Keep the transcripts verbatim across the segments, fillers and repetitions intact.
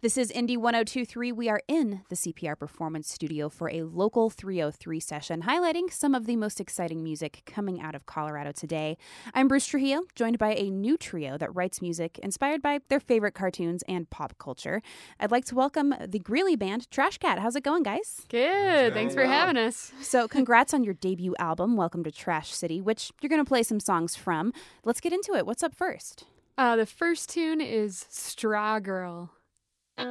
This is Indie one oh two point three. We are in the C P R Performance Studio for a local three oh three session, highlighting some of the most exciting music coming out of Colorado today. I'm Bruce Trujillo, joined by a new trio that writes music inspired by their favorite cartoons and pop culture. I'd like to welcome the Greeley band, Trash Cat. How's it going, guys? Good. Thanks for having us. So congrats on your debut album, Welcome to Trash City, which you're going to play some songs from. Let's get into it. What's up first? Uh, the first tune is Straw Girl. I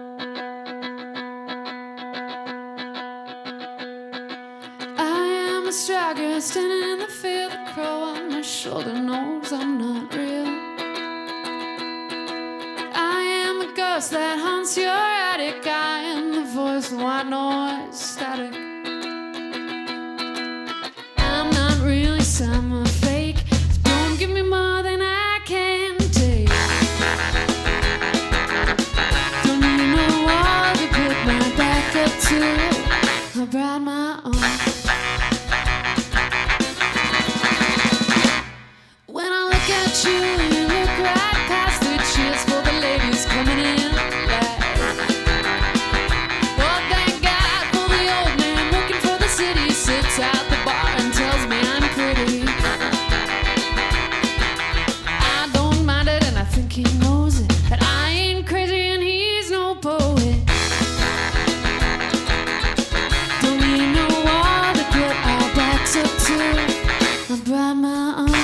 am a straw girl standing in the field. The crow on my shoulder knows I'm not real. I am a ghost that haunts your attic. I am the voice of white noise static. I'm not really summer. I brought my own. When I look at you, you look right past the cheers for the ladies coming in live. Oh, thank God for the old man working for the city. Sits out the bar and tells me I'm pretty. I don't mind it, and I think he knows it, that I ain't crazy and he's no poet. I brought my own.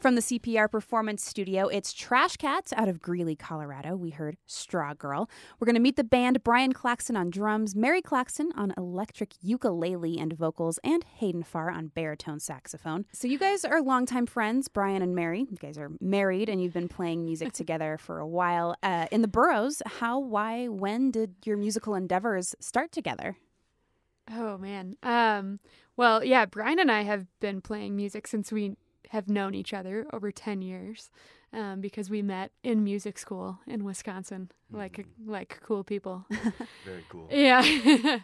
From the C P R Performance Studio, it's Trash Cats out of Greeley, Colorado. We heard Straw Girl. We're going to meet the band, Brian Claxton on drums, Mary Claxton on electric ukulele and vocals, and Hayden Farr on baritone saxophone. So you guys are longtime friends, Brian and Mary. You guys are married, and you've been playing music together for a while. Uh, in the Burroughs, how, why, when did your musical endeavors start together? Oh, man. Um, well, yeah, Brian and I have been playing music since we have known each other over ten years, um, because we met in music school in Wisconsin, mm-hmm. like like cool people. Very cool. Yeah.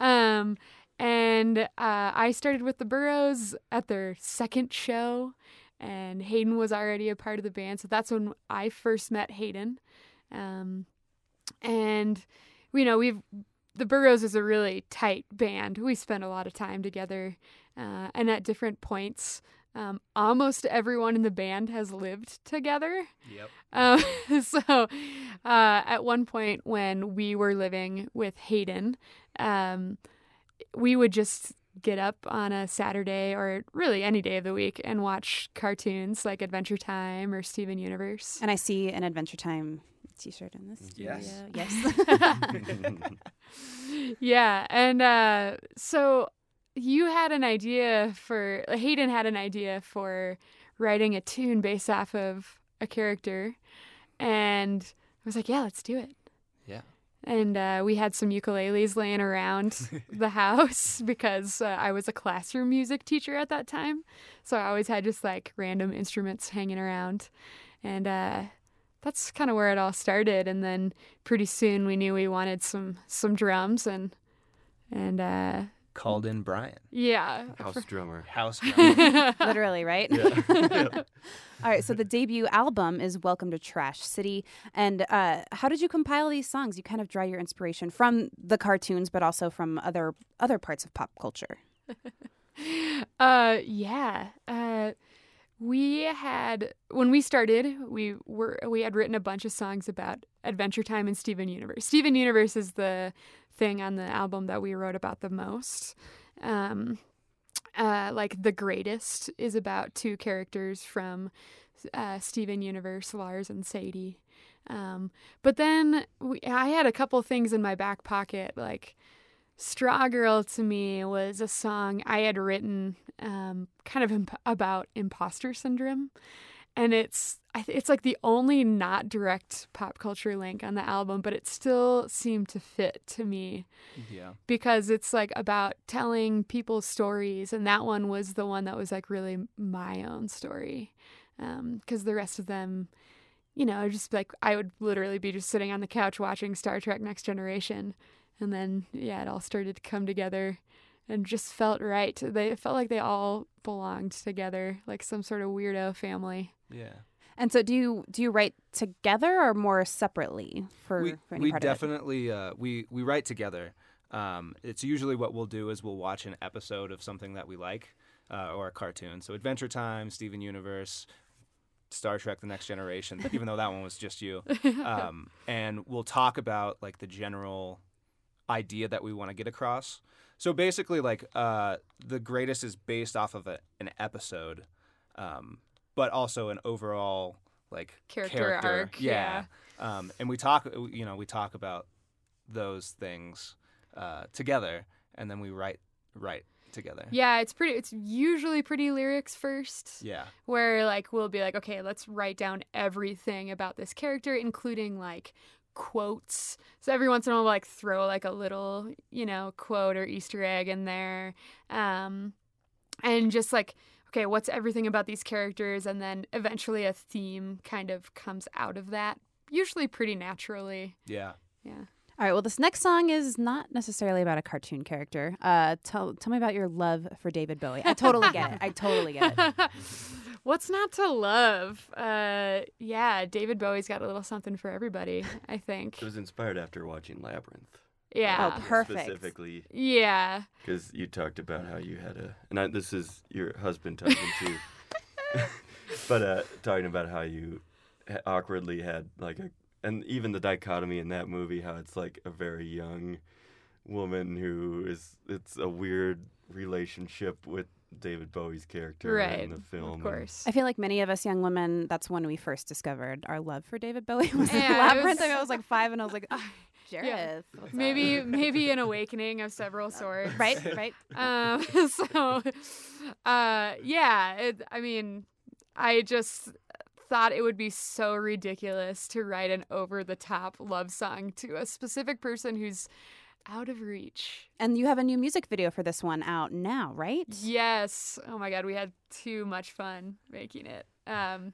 um, and uh, I started with the Burroughs at their second show, and Hayden was already a part of the band, so that's when I first met Hayden. Um, and, you know, we've the Burroughs is a really tight band. We spend a lot of time together, uh, and at different points, Um, almost everyone in the band has lived together. Yep. Um, so uh, at one point when we were living with Hayden, um, we would just get up on a Saturday or really any day of the week and watch cartoons like Adventure Time or Steven Universe. And I see an Adventure Time t-shirt in this studio. Yes. Yes. Yeah. And uh, so... You had an idea for, Hayden had an idea for writing a tune based off of a character, and I was like, yeah, let's do it. Yeah. And uh, we had some ukuleles laying around the house because uh, I was a classroom music teacher at that time, so I always had just like random instruments hanging around, and uh, that's kind of where it all started. And then pretty soon we knew we wanted some some drums and and uh called in Brian. Yeah. House for... drummer. House drummer. Literally, right? Yeah. Yeah. All right. So the debut album is Welcome to Trash City. And uh, how did you compile these songs? You kind of draw your inspiration from the cartoons, but also from other other parts of pop culture. uh, yeah. Uh, we had, when we started, we were we had written a bunch of songs about Adventure Time and Steven Universe. Steven Universe is the thing on the album that we wrote about the most. Um, uh, like The Greatest is about two characters from uh, Steven Universe, Lars and Sadie. Um, but then we, I had a couple things in my back pocket. Like Straw Girl to me was a song I had written um, kind of imp- about imposter syndrome. And it's it's like the only not direct pop culture link on the album, but it still seemed to fit to me. Yeah. Because it's like about telling people's stories, and that one was the one that was like really my own story. Um, 'cause the rest of them, you know, just like I would literally be just sitting on the couch watching Star Trek: Next Generation, and then yeah, it all started to come together. And just felt right. They felt like they all belonged together, like some sort of weirdo family. Yeah. And so, do you do you write together or more separately for, we, for any we part of it? We definitely uh, we we write together. Um, it's usually what we'll do is we'll watch an episode of something that we like uh, or a cartoon. So Adventure Time, Steven Universe, Star Trek: The Next Generation. Even though that one was just you, um, and we'll talk about like the general idea that we want to get across. So basically, like, uh, The Greatest is based off of a, an episode, um, but also an overall, like, character. character. Arc, yeah. yeah. Um, and we talk, you know, we talk about those things uh, together, and then we write write together. Yeah, it's pretty, it's usually pretty lyrics first. Yeah. Where, like, we'll be like, okay, let's write down everything about this character, including, like, quotes. So every once in a while we'll like throw like a little, you know, quote or Easter egg in there. Um, and just like, okay, what's everything about these characters? And then eventually a theme kind of comes out of that, usually pretty naturally. Yeah. Yeah. All right. Well, this next song is not necessarily about a cartoon character. Uh, tell tell me about your love for David Bowie. I totally get it. I totally get it. What's not to love? Uh, yeah, David Bowie's got a little something for everybody, I think. It was inspired after watching Labyrinth. Yeah. Oh, perfect. Specifically. Yeah. Because you talked about how you had a, and I, this is your husband talking too, but uh, talking about how you awkwardly had like a, and even the dichotomy in that movie, how it's like a very young woman who is, it's a weird relationship with David Bowie's character right, in the film. Of course. I feel like many of us young women, that's when we first discovered our love for David Bowie was yeah, in Labyrinth. I, was... I was like five and I was like, oh, Jareth. Yeah. Maybe up? maybe an awakening of several sorts. Right, right. Um, so, uh, yeah, it, I mean, I just thought it would be so ridiculous to write an over-the-top love song to a specific person who's out of reach. And you have a new music video for this one out now, right? Yes. Oh my God, we had too much fun making it. Um,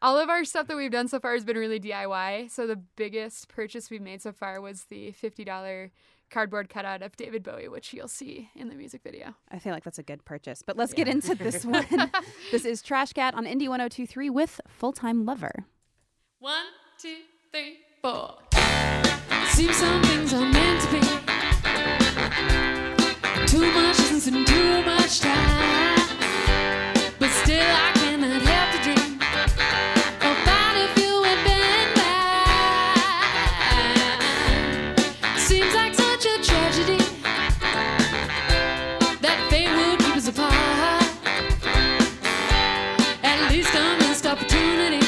all of our stuff that we've done so far has been really D I Y. So the biggest purchase we've made so far was the fifty dollars cardboard cutout of David Bowie, which you'll see in the music video. I feel like that's a good purchase. But let's yeah. get into this one. This is Trash Cat on Indie one oh two point three with Full-Time Lover. One, two, three, four. Seems some things are meant to be. Too much isn't too much time, but still I cannot help to dream about if you had been mine. Seems like such a tragedy that fate would keep us apart. At least a missed opportunity.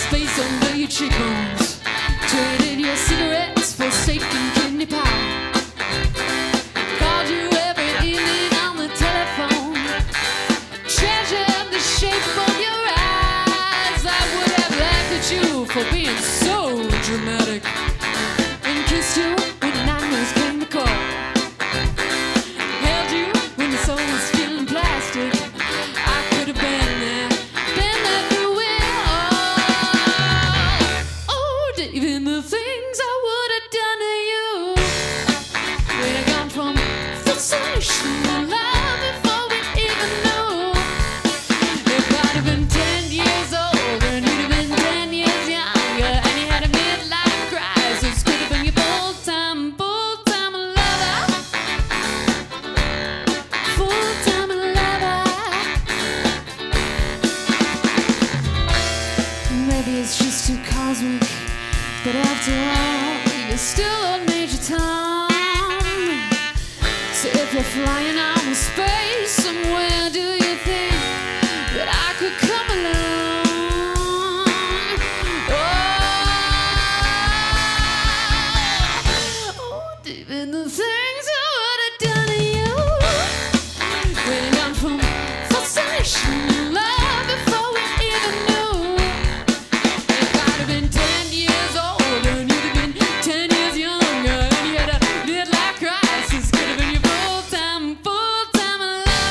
space under your cheekbones. Trade in your cigarettes for steak and kidney pie. Called you every evening on the telephone. Treasured the shape of your eyes. I would have laughed at you for being so dramatic, and kissed you when nightmares came to call. Held you when the soul was feeling plastic. I could have been there, been there through it all. Oh, David, the things I would have done to you. We'd have gone from frustration to love before we even knew. If I'd have been ten years old and you'd have been ten years younger, and you had a midlife crisis, could have been your full-time, full-time lover. Full-time lover. Maybe it's just too cosmic, but after all, you're still a Major Tom. So if you're flying out in space somewhere, do you think that I could come along? Oh, oh, deep in the things I would have done to you. When I'm from frustration, love before we even knew. If I'd have been ten years old and you'd have been ten years younger, and you had a midlife crisis, could have been your full-time, full-time lover, full-time lover. Oh, do the things,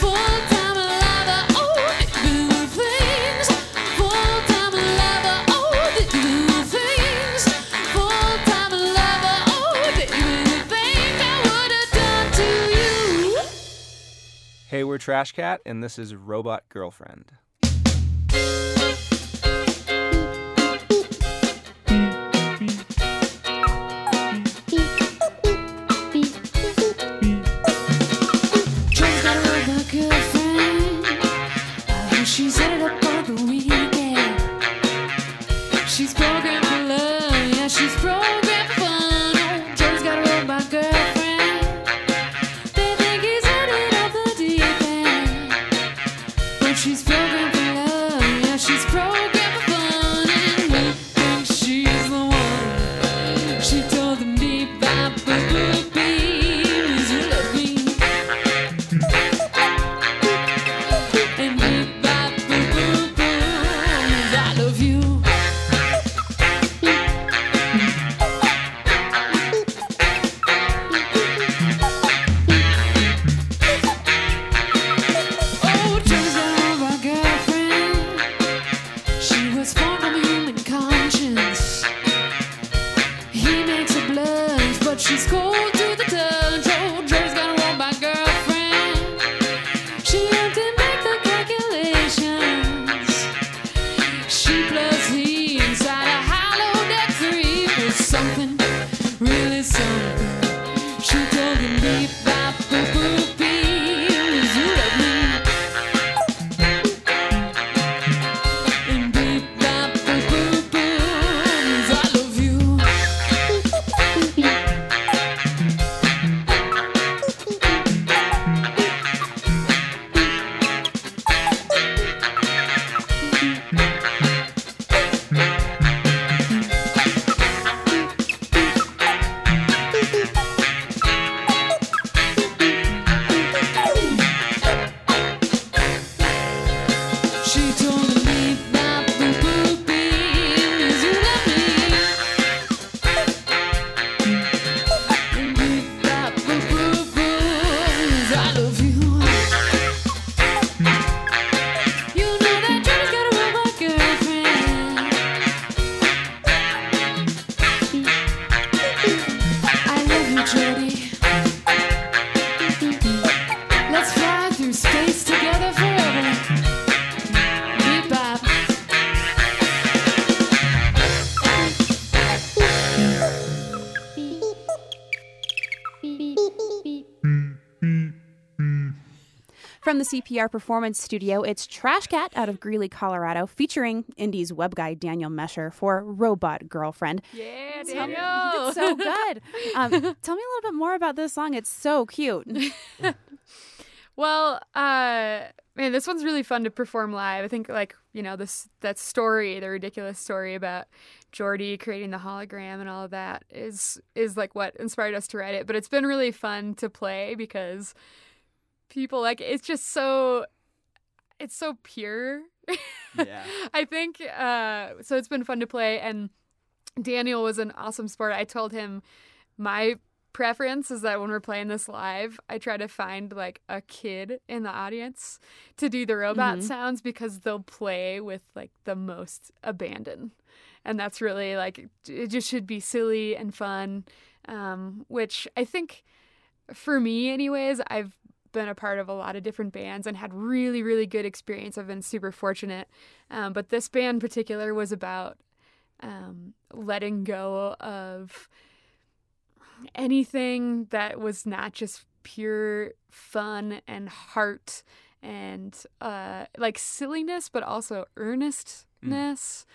full-time lover. Oh, do the things, full-time lover. Oh, do the things I would have done to you. Hey, we're Trash Cat, and this is Robot Girlfriend. Joe's got a robot girlfriend. I think she's headed up for the weekend. She's programmed for love, yeah, she's programmed for fun. Oh, Joe's got a robot girlfriend. They think he's headed up the deep end, but she's programmed for love, yeah, she's programmed for fun. And we think she's the one. She told them deep bop, boop, boop, beams, you love me. And beep, bop, boop, boop, boop, I love you. Oh, Joe's a robot girlfriend. She was born from a human conscience. He makes her blush, but she's cold to the touch. Oh, Joe's got a robot girlfriend. She helped him make the calculations. She plus he inside a hollow deck three was something, really something. She told him beep, bop, boop, boop, beep, you love me. And beep, bop, boop, boop, boop, I love you. She told him beep, bop, boop, boop, beep, you love me. And beep, bop, boop, boop, boop, I love you. You know that Jordy's got a robot girlfriend. I love you, Jordy. Let's fly through space together forever. Beep, bop. From the C P R Performance Studio, it's Trash Cat out of Greeley, Colorado, featuring Indie's web guy, Daniel Mesher, for Robot Girlfriend. Yeah, Daniel. It's so good. Um, tell me a little bit more about this song. It's so cute. Well, uh, Man, this one's really fun to perform live. I think, like, you know, this that story, the ridiculous story about Jordy creating the hologram and all of that is, is like, what inspired us to write it. But it's been really fun to play because people, like, it's just so, it's so pure. Yeah. I think, uh, so it's been fun to play. And Daniel was an awesome sport. I told him my preference is that when we're playing this live, I try to find like a kid in the audience to do the robot mm-hmm. sounds, because they'll play with like the most abandon, and that's really like, it just should be silly and fun, um which I think for me anyways, I've been a part of a lot of different bands and had really really good experience. I've been super fortunate, um, but this band in particular was about um letting go of anything that was not just pure fun and heart and uh like silliness, but also earnestness, mm.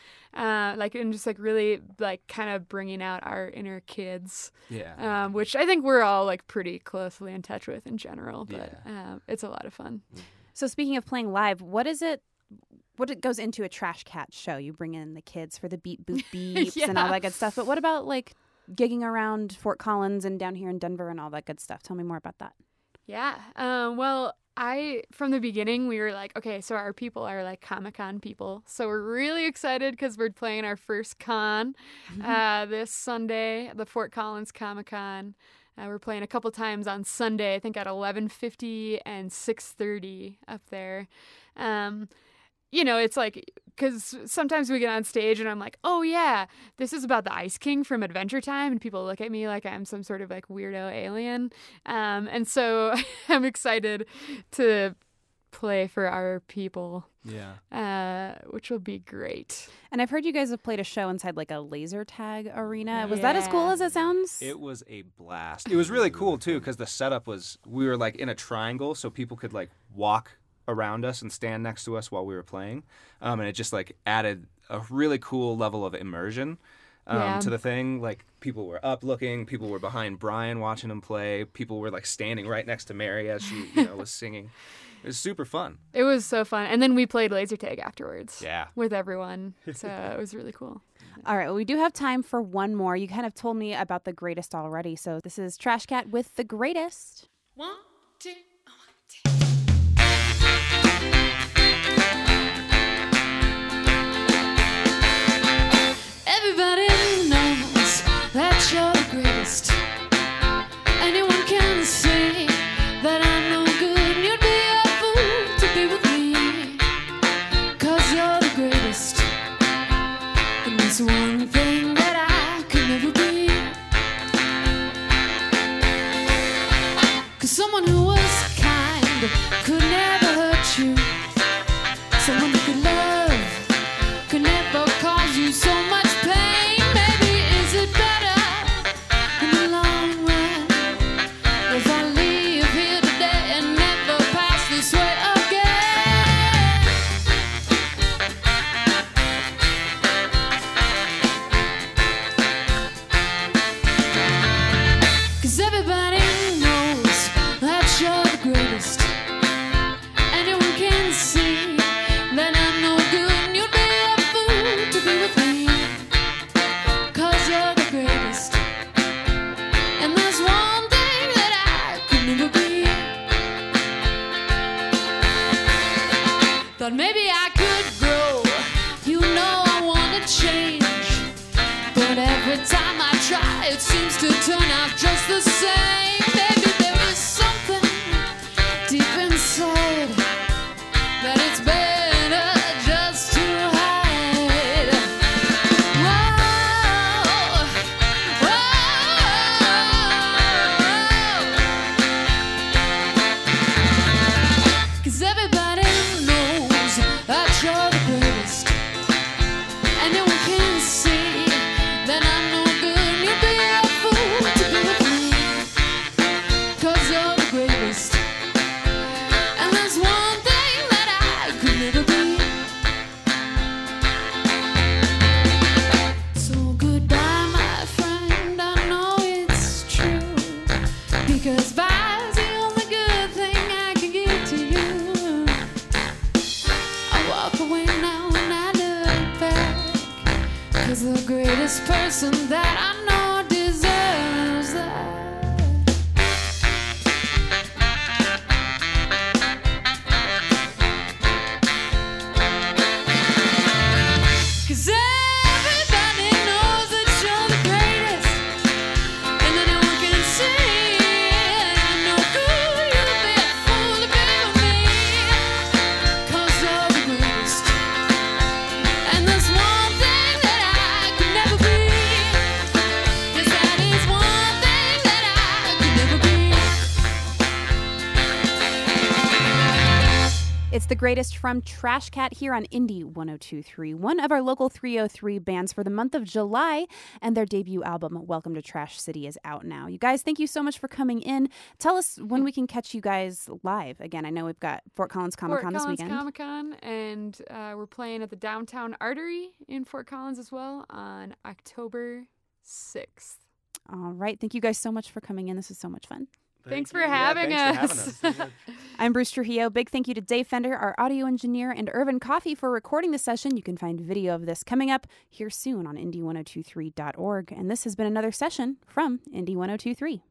uh like and just like really like kind of bringing out our inner kids, yeah um which I think we're all like pretty closely in touch with in general, but yeah. um it's a lot of fun. So speaking of playing live, what is it what it goes into a Trash Cat show? You bring in the kids for the beep boop beeps yeah. and all that good stuff, but what about like gigging around Fort Collins and down here in Denver and all that good stuff? Tell me more about that. Yeah. Um, well, I, from the beginning, we were like, okay, so our people are like Comic-Con people. So we're really excited because we're playing our first con uh, this Sunday, the Fort Collins Comic-Con. Uh, we're playing a couple times on Sunday, I think at eleven fifty and six thirty up there. Um You know, it's like, because sometimes we get on stage and I'm like, oh, yeah, this is about the Ice King from Adventure Time. And people look at me like I'm some sort of like weirdo alien. Um, and so I'm excited to play for our people. Yeah. Uh, which will be great. And I've heard you guys have played a show inside like a laser tag arena. Yeah. Was that as cool as it sounds? It was a blast. It was really cool, too, because the setup was, we were like in a triangle so people could like walk around us and stand next to us while we were playing, um, and it just like added a really cool level of immersion um, yeah. to the thing. Like people were up looking, people were behind Brian watching him play, people were like standing right next to Mary as she you know was singing. It was super fun. It was so fun, and then we played laser tag afterwards. Yeah, with everyone, so it was really cool. All right, well, we do have time for one more. You kind of told me about the greatest already, so this is Trash Cat with the greatest. One, two, one, two. Everybody knows that you're the greatest. Anyone can say that I'm no good, and you'd be a fool to be with me, 'cause you're the greatest. And there's one thing that I could never be, 'cause someone who was kind could never hurt you. Someone who could love could never cause you so much. Because vibe's the only good thing I can give to you. is the greatest person that I know deserves that. 'Cause I It's the greatest from Trash Cat here on Indie one oh two point three, one of our local three oh three bands for the month of July, and their debut album, Welcome to Trash City, is out now. You guys, thank you so much for coming in. Tell us when we can catch you guys live. Again, I know we've got Fort Collins Comic-Con this weekend. Fort Collins Comic-Con, and uh, we're playing at the Downtown Artery in Fort Collins as well on October sixth. All right. Thank you guys so much for coming in. This was so much fun. Thanks for, yeah, thanks for having us. I'm Bruce Trujillo. Big thank you to Dave Fender, our audio engineer, and Irvin Coffey for recording the session. You can find video of this coming up here soon on Indie one oh two point three dot org. And this has been another session from Indie one oh two point three.